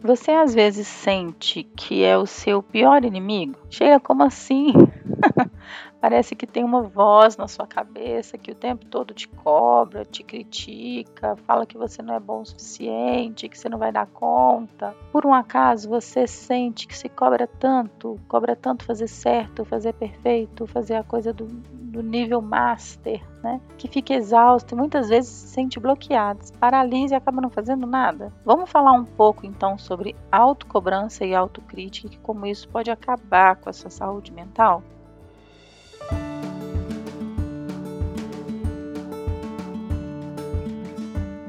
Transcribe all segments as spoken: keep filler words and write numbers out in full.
Você às vezes sente que é o seu pior inimigo? Sheila, como assim? Parece que tem uma voz na sua cabeça que o tempo todo te cobra, te critica, fala que você não é bom o suficiente, que você não vai dar conta. Por um acaso você sente que se cobra tanto, cobra tanto fazer certo, fazer perfeito, fazer a coisa do, do nível master, né? Que fica exausto e muitas vezes se sente bloqueado, se paralisa e acaba não fazendo nada. Vamos falar um pouco então sobre autocobrança e autocrítica e como isso pode acabar com a sua saúde mental?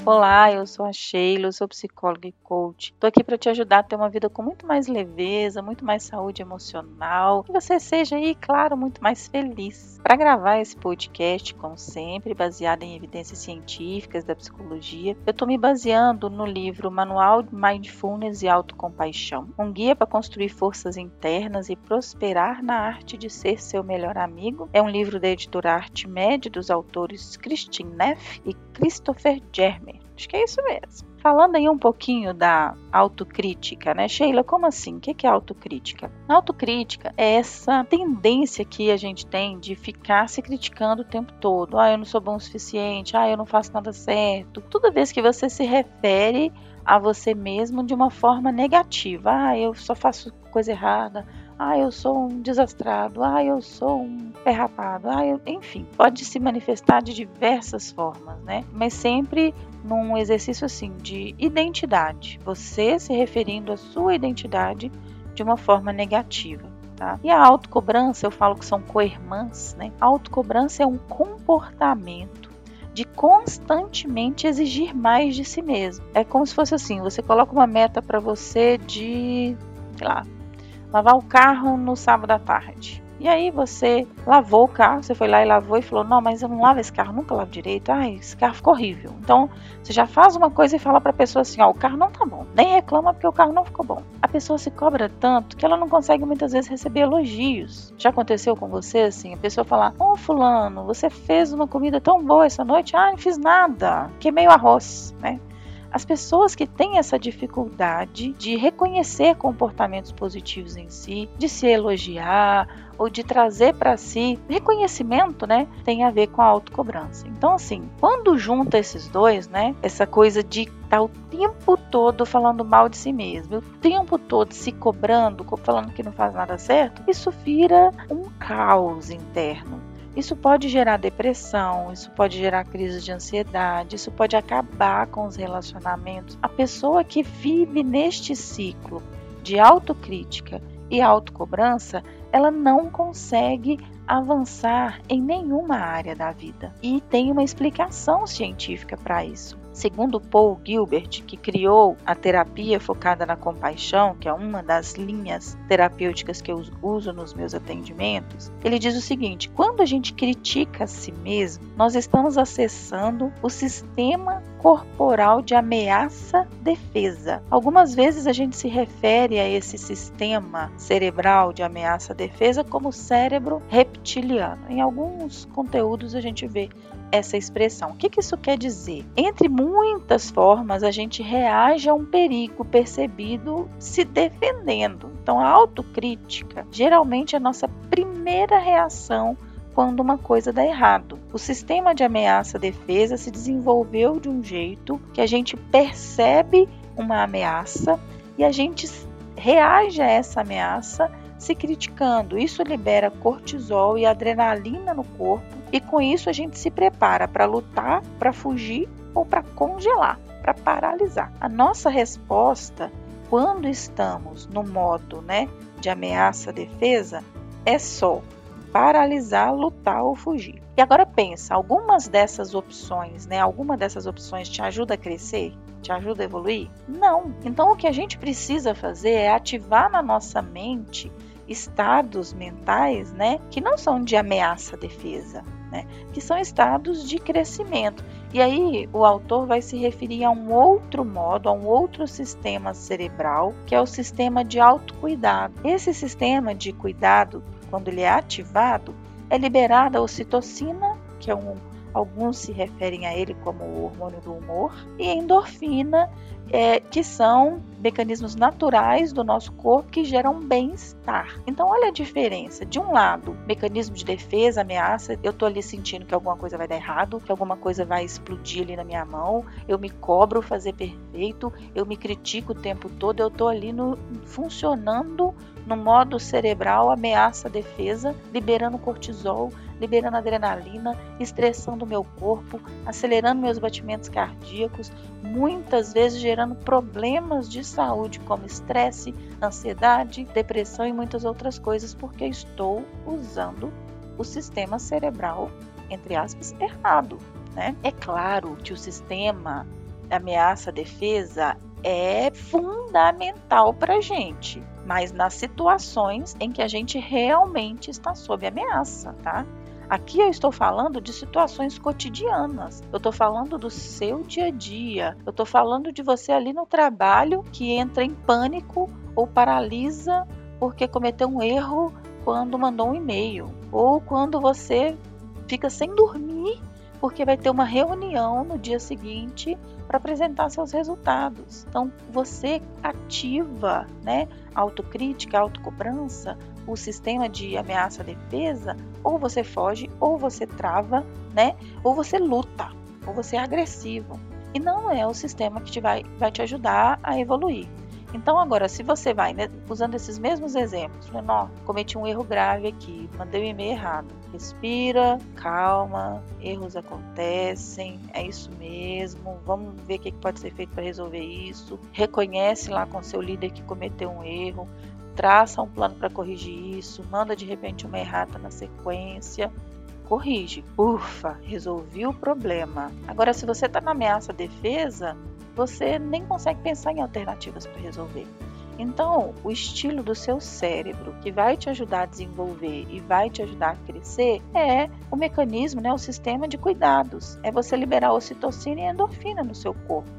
Olá, eu sou a Sheila, eu sou psicóloga e coach. Estou aqui para te ajudar a ter uma vida com muito mais leveza, muito mais saúde emocional. Que você seja aí, claro, muito mais feliz. Para gravar esse podcast, como sempre, baseado em evidências científicas da psicologia, eu estou me baseando no livro Manual de Mindfulness e Autocompaixão. Um guia para construir forças internas e prosperar na arte de ser seu melhor amigo. É um livro da Editora Arte Média, dos autores Christine Neff e Christopher Germer. Acho que é isso mesmo. Falando aí um pouquinho da autocrítica, né, Sheila? Como assim? O que é autocrítica? A autocrítica é essa tendência que a gente tem de ficar se criticando o tempo todo. Ah, eu não sou bom o suficiente. Ah, eu não faço nada certo. Toda vez que você se refere a você mesmo de uma forma negativa. Ah, eu só faço coisa errada. Ah, eu sou um desastrado. Ah, eu sou um ferrapado. Ah, eu... Enfim, pode se manifestar de diversas formas, né? Mas sempre num exercício assim de identidade. Você se referindo à sua identidade de uma forma negativa. Tá? E a autocobrança, eu falo que são co-irmãs, né? A autocobrança é um comportamento de constantemente exigir mais de si mesmo. É como se fosse assim, você coloca uma meta para você de, sei lá, lavar o carro no sábado à tarde. E aí você lavou o carro, você foi lá e lavou e falou, não, mas eu não lavo esse carro, nunca lavo direito, ai, esse carro ficou horrível. Então, você já faz uma coisa e fala para a pessoa assim, ó, o carro não tá bom, nem reclama porque o carro não ficou bom. A pessoa se cobra tanto que ela não consegue muitas vezes receber elogios. Já aconteceu com você, assim, a pessoa falar, ô, fulano, você fez uma comida tão boa essa noite, ah, não fiz nada, queimei o arroz, né? As pessoas que têm essa dificuldade de reconhecer comportamentos positivos em si, de se elogiar ou de trazer para si reconhecimento, né, tem a ver com a autocobrança. Então, assim, quando junta esses dois, né, essa coisa de estar o tempo todo falando mal de si mesmo, o tempo todo se cobrando, falando que não faz nada certo, isso vira um caos interno. Isso pode gerar depressão, isso pode gerar crise de ansiedade, isso pode acabar com os relacionamentos. A pessoa que vive neste ciclo de autocrítica e autocobrança, ela não consegue avançar em nenhuma área da vida. E tem uma explicação científica para isso. Segundo Paul Gilbert, que criou a terapia focada na compaixão, que é uma das linhas terapêuticas que eu uso nos meus atendimentos, ele diz o seguinte, quando a gente critica a si mesmo, nós estamos acessando o sistema corporal de ameaça-defesa. Algumas vezes a gente se refere a esse sistema cerebral de ameaça-defesa como cérebro reptiliano. Em alguns conteúdos a gente vê essa expressão. O que, que isso quer dizer? Entre muitas formas, a gente reage a um perigo percebido se defendendo. Então, a autocrítica, geralmente, é a nossa primeira reação quando uma coisa dá errado. O sistema de ameaça-defesa se desenvolveu de um jeito que a gente percebe uma ameaça e a gente reage a essa ameaça se criticando. Isso libera cortisol e adrenalina no corpo e com isso a gente se prepara para lutar, para fugir ou para congelar, para paralisar. A nossa resposta quando estamos no modo, né, de ameaça-defesa é só paralisar, lutar ou fugir. E agora pensa, algumas dessas opções, né, alguma dessas opções te ajuda a crescer? Te ajuda a evoluir? Não. Então o que a gente precisa fazer é ativar na nossa mente estados mentais, né, que não são de ameaça-defesa, né, que são estados de crescimento. E aí o autor vai se referir a um outro modo, a um outro sistema cerebral, que é o sistema de autocuidado. Esse sistema de cuidado, quando ele é ativado, é liberada a ocitocina, que é um alguns se referem a ele como o hormônio do humor, e endorfina, é, que são mecanismos naturais do nosso corpo que geram bem-estar. Então, olha a diferença. De um lado, mecanismo de defesa, ameaça, eu tô ali sentindo que alguma coisa vai dar errado, que alguma coisa vai explodir ali na minha mão, eu me cobro fazer perfeito, eu me critico o tempo todo, eu tô ali no, funcionando no modo cerebral, ameaça, defesa, liberando cortisol, liberando adrenalina, estressando o meu corpo, acelerando meus batimentos cardíacos, muitas vezes gerando problemas de saúde como estresse, ansiedade, depressão e muitas outras coisas, porque estou usando o sistema cerebral, entre aspas, errado, né? É claro que o sistema ameaça-defesa é fundamental para a gente, mas nas situações em que a gente realmente está sob ameaça, tá? Aqui eu estou falando de situações cotidianas, eu estou falando do seu dia a dia, eu estou falando de você ali no trabalho que entra em pânico ou paralisa porque cometeu um erro quando mandou um e-mail, ou quando você fica sem dormir porque vai ter uma reunião no dia seguinte para apresentar seus resultados. Então, você ativa, né, autocrítica, autocobrança, o sistema de ameaça-defesa, ou você foge, ou você trava, né, ou você luta, ou você é agressivo. E não é o sistema que te vai, vai te ajudar a evoluir. Então, agora, se você vai, né, usando esses mesmos exemplos, falando, ó, cometi um erro grave aqui, mandei um e-mail errado. Respira, calma, erros acontecem, é isso mesmo, vamos ver o que pode ser feito para resolver isso. Reconhece lá com seu líder que cometeu um erro, traça um plano para corrigir isso, manda de repente uma errata na sequência, corrige. Ufa, resolvi o problema. Agora, se você está na ameaça-defesa, você nem consegue pensar em alternativas para resolver. Então, o estilo do seu cérebro que vai te ajudar a desenvolver e vai te ajudar a crescer é o mecanismo, né, o sistema de cuidados. É você liberar ocitocina e endorfina no seu corpo.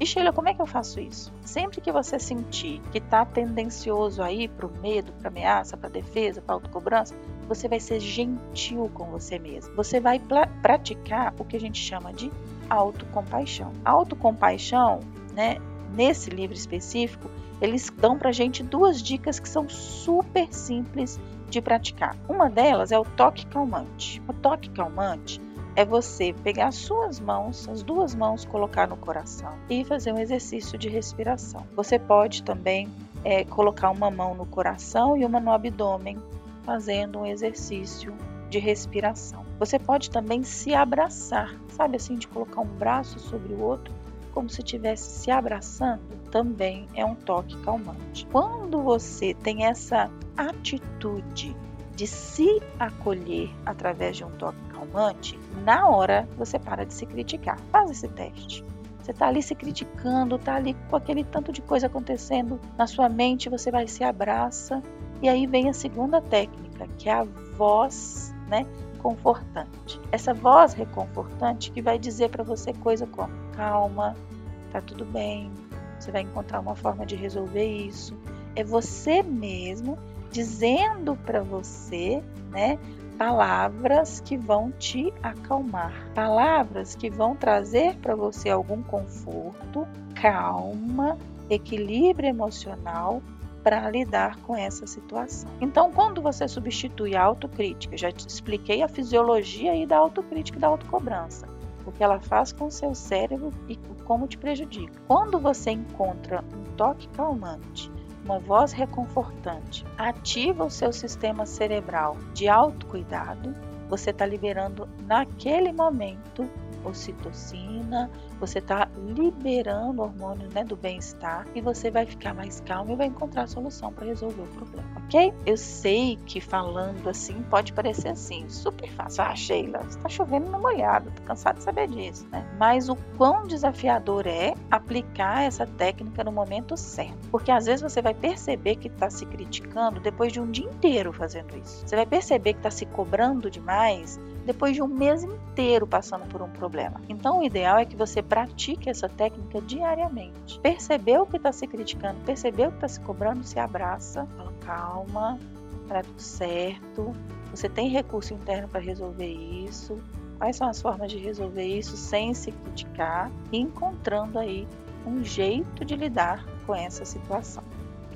E Sheila, como é que eu faço isso? Sempre que você sentir que está tendencioso aí para o medo, para a ameaça, para a defesa, para a autocobrança, você vai ser gentil com você mesmo. Você vai pl- praticar o que a gente chama de autocompaixão. Autocompaixão, né, nesse livro específico, eles dão pra gente duas dicas que são super simples de praticar. Uma delas é o toque calmante. O toque calmante é você pegar as suas mãos, as duas mãos, colocar no coração e fazer um exercício de respiração. Você pode também é, colocar uma mão no coração e uma no abdômen, fazendo um exercício de respiração. Você pode também se abraçar, sabe assim, de colocar um braço sobre o outro, como se estivesse se abraçando, também é um toque calmante. Quando você tem essa atitude de se acolher através de um toque calmante, na hora você para de se criticar. Faz esse teste. Você está ali se criticando, está ali com aquele tanto de coisa acontecendo na sua mente, você vai se abraça. E aí vem a segunda técnica, que é a voz, né, confortante. Essa voz reconfortante que vai dizer para você coisa como: calma, tá tudo bem, você vai encontrar uma forma de resolver isso. É você mesmo dizendo para você, né, palavras que vão te acalmar, palavras que vão trazer para você algum conforto, calma, equilíbrio emocional para lidar com essa situação. Então, quando você substitui a autocrítica, já te expliquei a fisiologia aí da autocrítica e da autocobrança, o que ela faz com o seu cérebro e como te prejudica. Quando você encontra um toque calmante, uma voz reconfortante, ativa o seu sistema cerebral de autocuidado, você está liberando naquele momento ocitocina, você está liberando o hormônio, né, do bem-estar, e você vai ficar mais calmo e vai encontrar a solução para resolver o problema, ok? Eu sei que falando assim pode parecer assim, super fácil. Ah, Sheila, está chovendo na molhada, tô cansado de saber disso, né? Mas o quão desafiador é aplicar essa técnica no momento certo, porque às vezes você vai perceber que está se criticando depois de um dia inteiro fazendo isso. Você vai perceber que está se cobrando demais depois de um mês inteiro passando por um problema. Então, o ideal é que você pratique essa técnica diariamente. Percebeu que está se criticando, percebeu que está se cobrando, se abraça, fala: calma, está tudo certo, você tem recurso interno para resolver isso, quais são as formas de resolver isso sem se criticar, e encontrando aí um jeito de lidar com essa situação,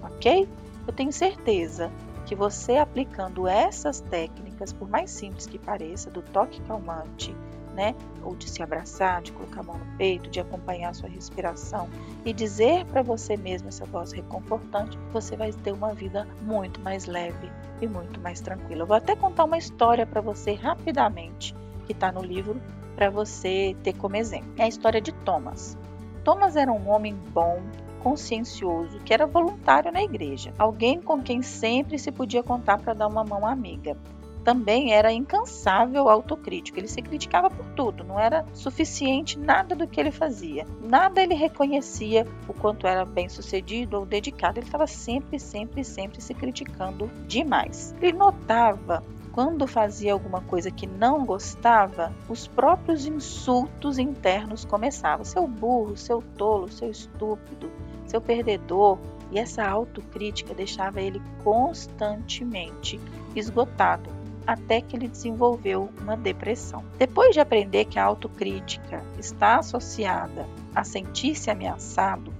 ok? Eu tenho certeza que você aplicando essas técnicas, por mais simples que pareça, do toque calmante, né, ou de se abraçar, de colocar a mão no peito, de acompanhar a sua respiração e dizer para você mesmo essa voz reconfortante, você vai ter uma vida muito mais leve e muito mais tranquila. Eu vou até contar uma história para você rapidamente, que está no livro, para você ter como exemplo. É a história de Thomas. Thomas era um homem bom, consciencioso, que era voluntário na igreja, alguém com quem sempre se podia contar para dar uma mão amiga. Também era incansável autocrítico, ele se criticava por tudo, não era suficiente nada do que ele fazia, nada ele reconhecia o quanto era bem sucedido ou dedicado, ele estava sempre, sempre, sempre se criticando demais. Ele notava, quando fazia alguma coisa que não gostava, os próprios insultos internos começavam, seu burro, seu tolo, seu estúpido, seu perdedor, e essa autocrítica deixava ele constantemente esgotado, até que ele desenvolveu uma depressão. Depois de aprender que a autocrítica está associada a sentir-se ameaçado,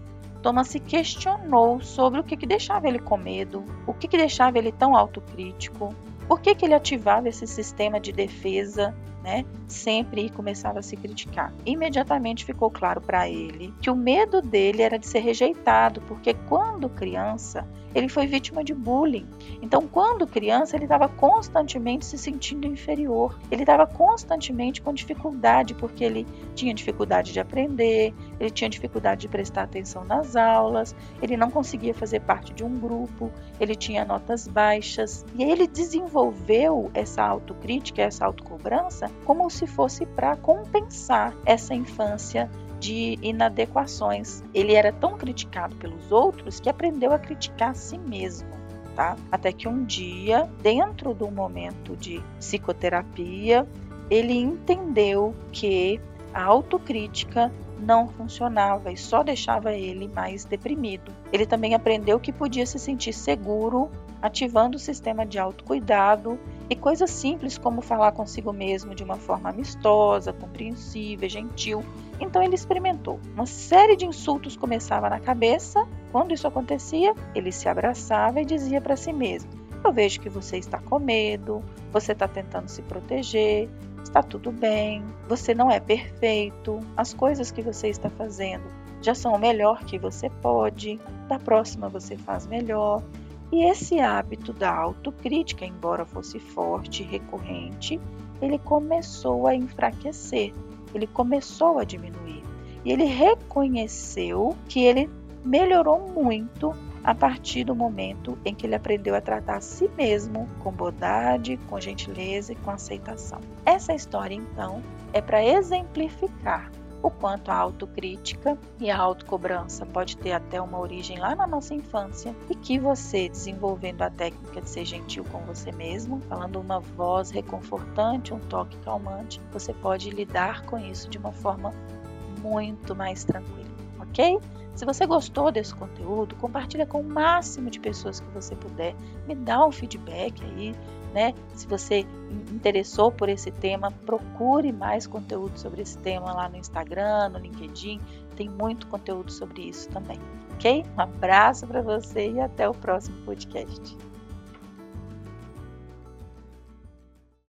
Thomas se questionou sobre o que, que deixava ele com medo, o que, que deixava ele tão autocrítico, por que, que ele ativava esse sistema de defesa, né, sempre, e começava a se criticar. Imediatamente ficou claro para ele que o medo dele era de ser rejeitado, porque quando criança ele foi vítima de bullying. Então, quando criança, ele estava constantemente se sentindo inferior, ele estava constantemente com dificuldade, porque ele tinha dificuldade de aprender, ele tinha dificuldade de prestar atenção nas aulas, ele não conseguia fazer parte de um grupo, ele tinha notas baixas, e ele desenvolveu essa autocrítica, essa autocobrança, como se fosse para compensar essa infância de inadequações. Ele era tão criticado pelos outros que aprendeu a criticar a si mesmo, tá? Até que um dia, dentro do momento de psicoterapia, ele entendeu que a autocrítica não funcionava e só deixava ele mais deprimido. Ele também aprendeu que podia se sentir seguro ativando o sistema de autocuidado e coisas simples como falar consigo mesmo de uma forma amistosa, compreensível, gentil. Então ele experimentou. Uma série de insultos começava na cabeça. Quando isso acontecia, ele se abraçava e dizia para si mesmo: eu vejo que você está com medo, você está tentando se proteger, está tudo bem, você não é perfeito, as coisas que você está fazendo já são o melhor que você pode, da próxima você faz melhor. E esse hábito da autocrítica, embora fosse forte e recorrente, ele começou a enfraquecer, ele começou a diminuir. E ele reconheceu que ele melhorou muito a partir do momento em que ele aprendeu a tratar a si mesmo com bondade, com gentileza e com aceitação. Essa história, então, é para exemplificar o quanto a autocrítica e a autocobrança pode ter até uma origem lá na nossa infância e que você, desenvolvendo a técnica de ser gentil com você mesmo, falando uma voz reconfortante, um toque calmante, você pode lidar com isso de uma forma muito mais tranquila, ok? Se você gostou desse conteúdo, compartilha com o máximo de pessoas que você puder, me dá um feedback aí, né? Se você interessou por esse tema, procure mais conteúdo sobre esse tema lá no Instagram, no LinkedIn, tem muito conteúdo sobre isso também, ok? Um abraço para você e até o próximo podcast.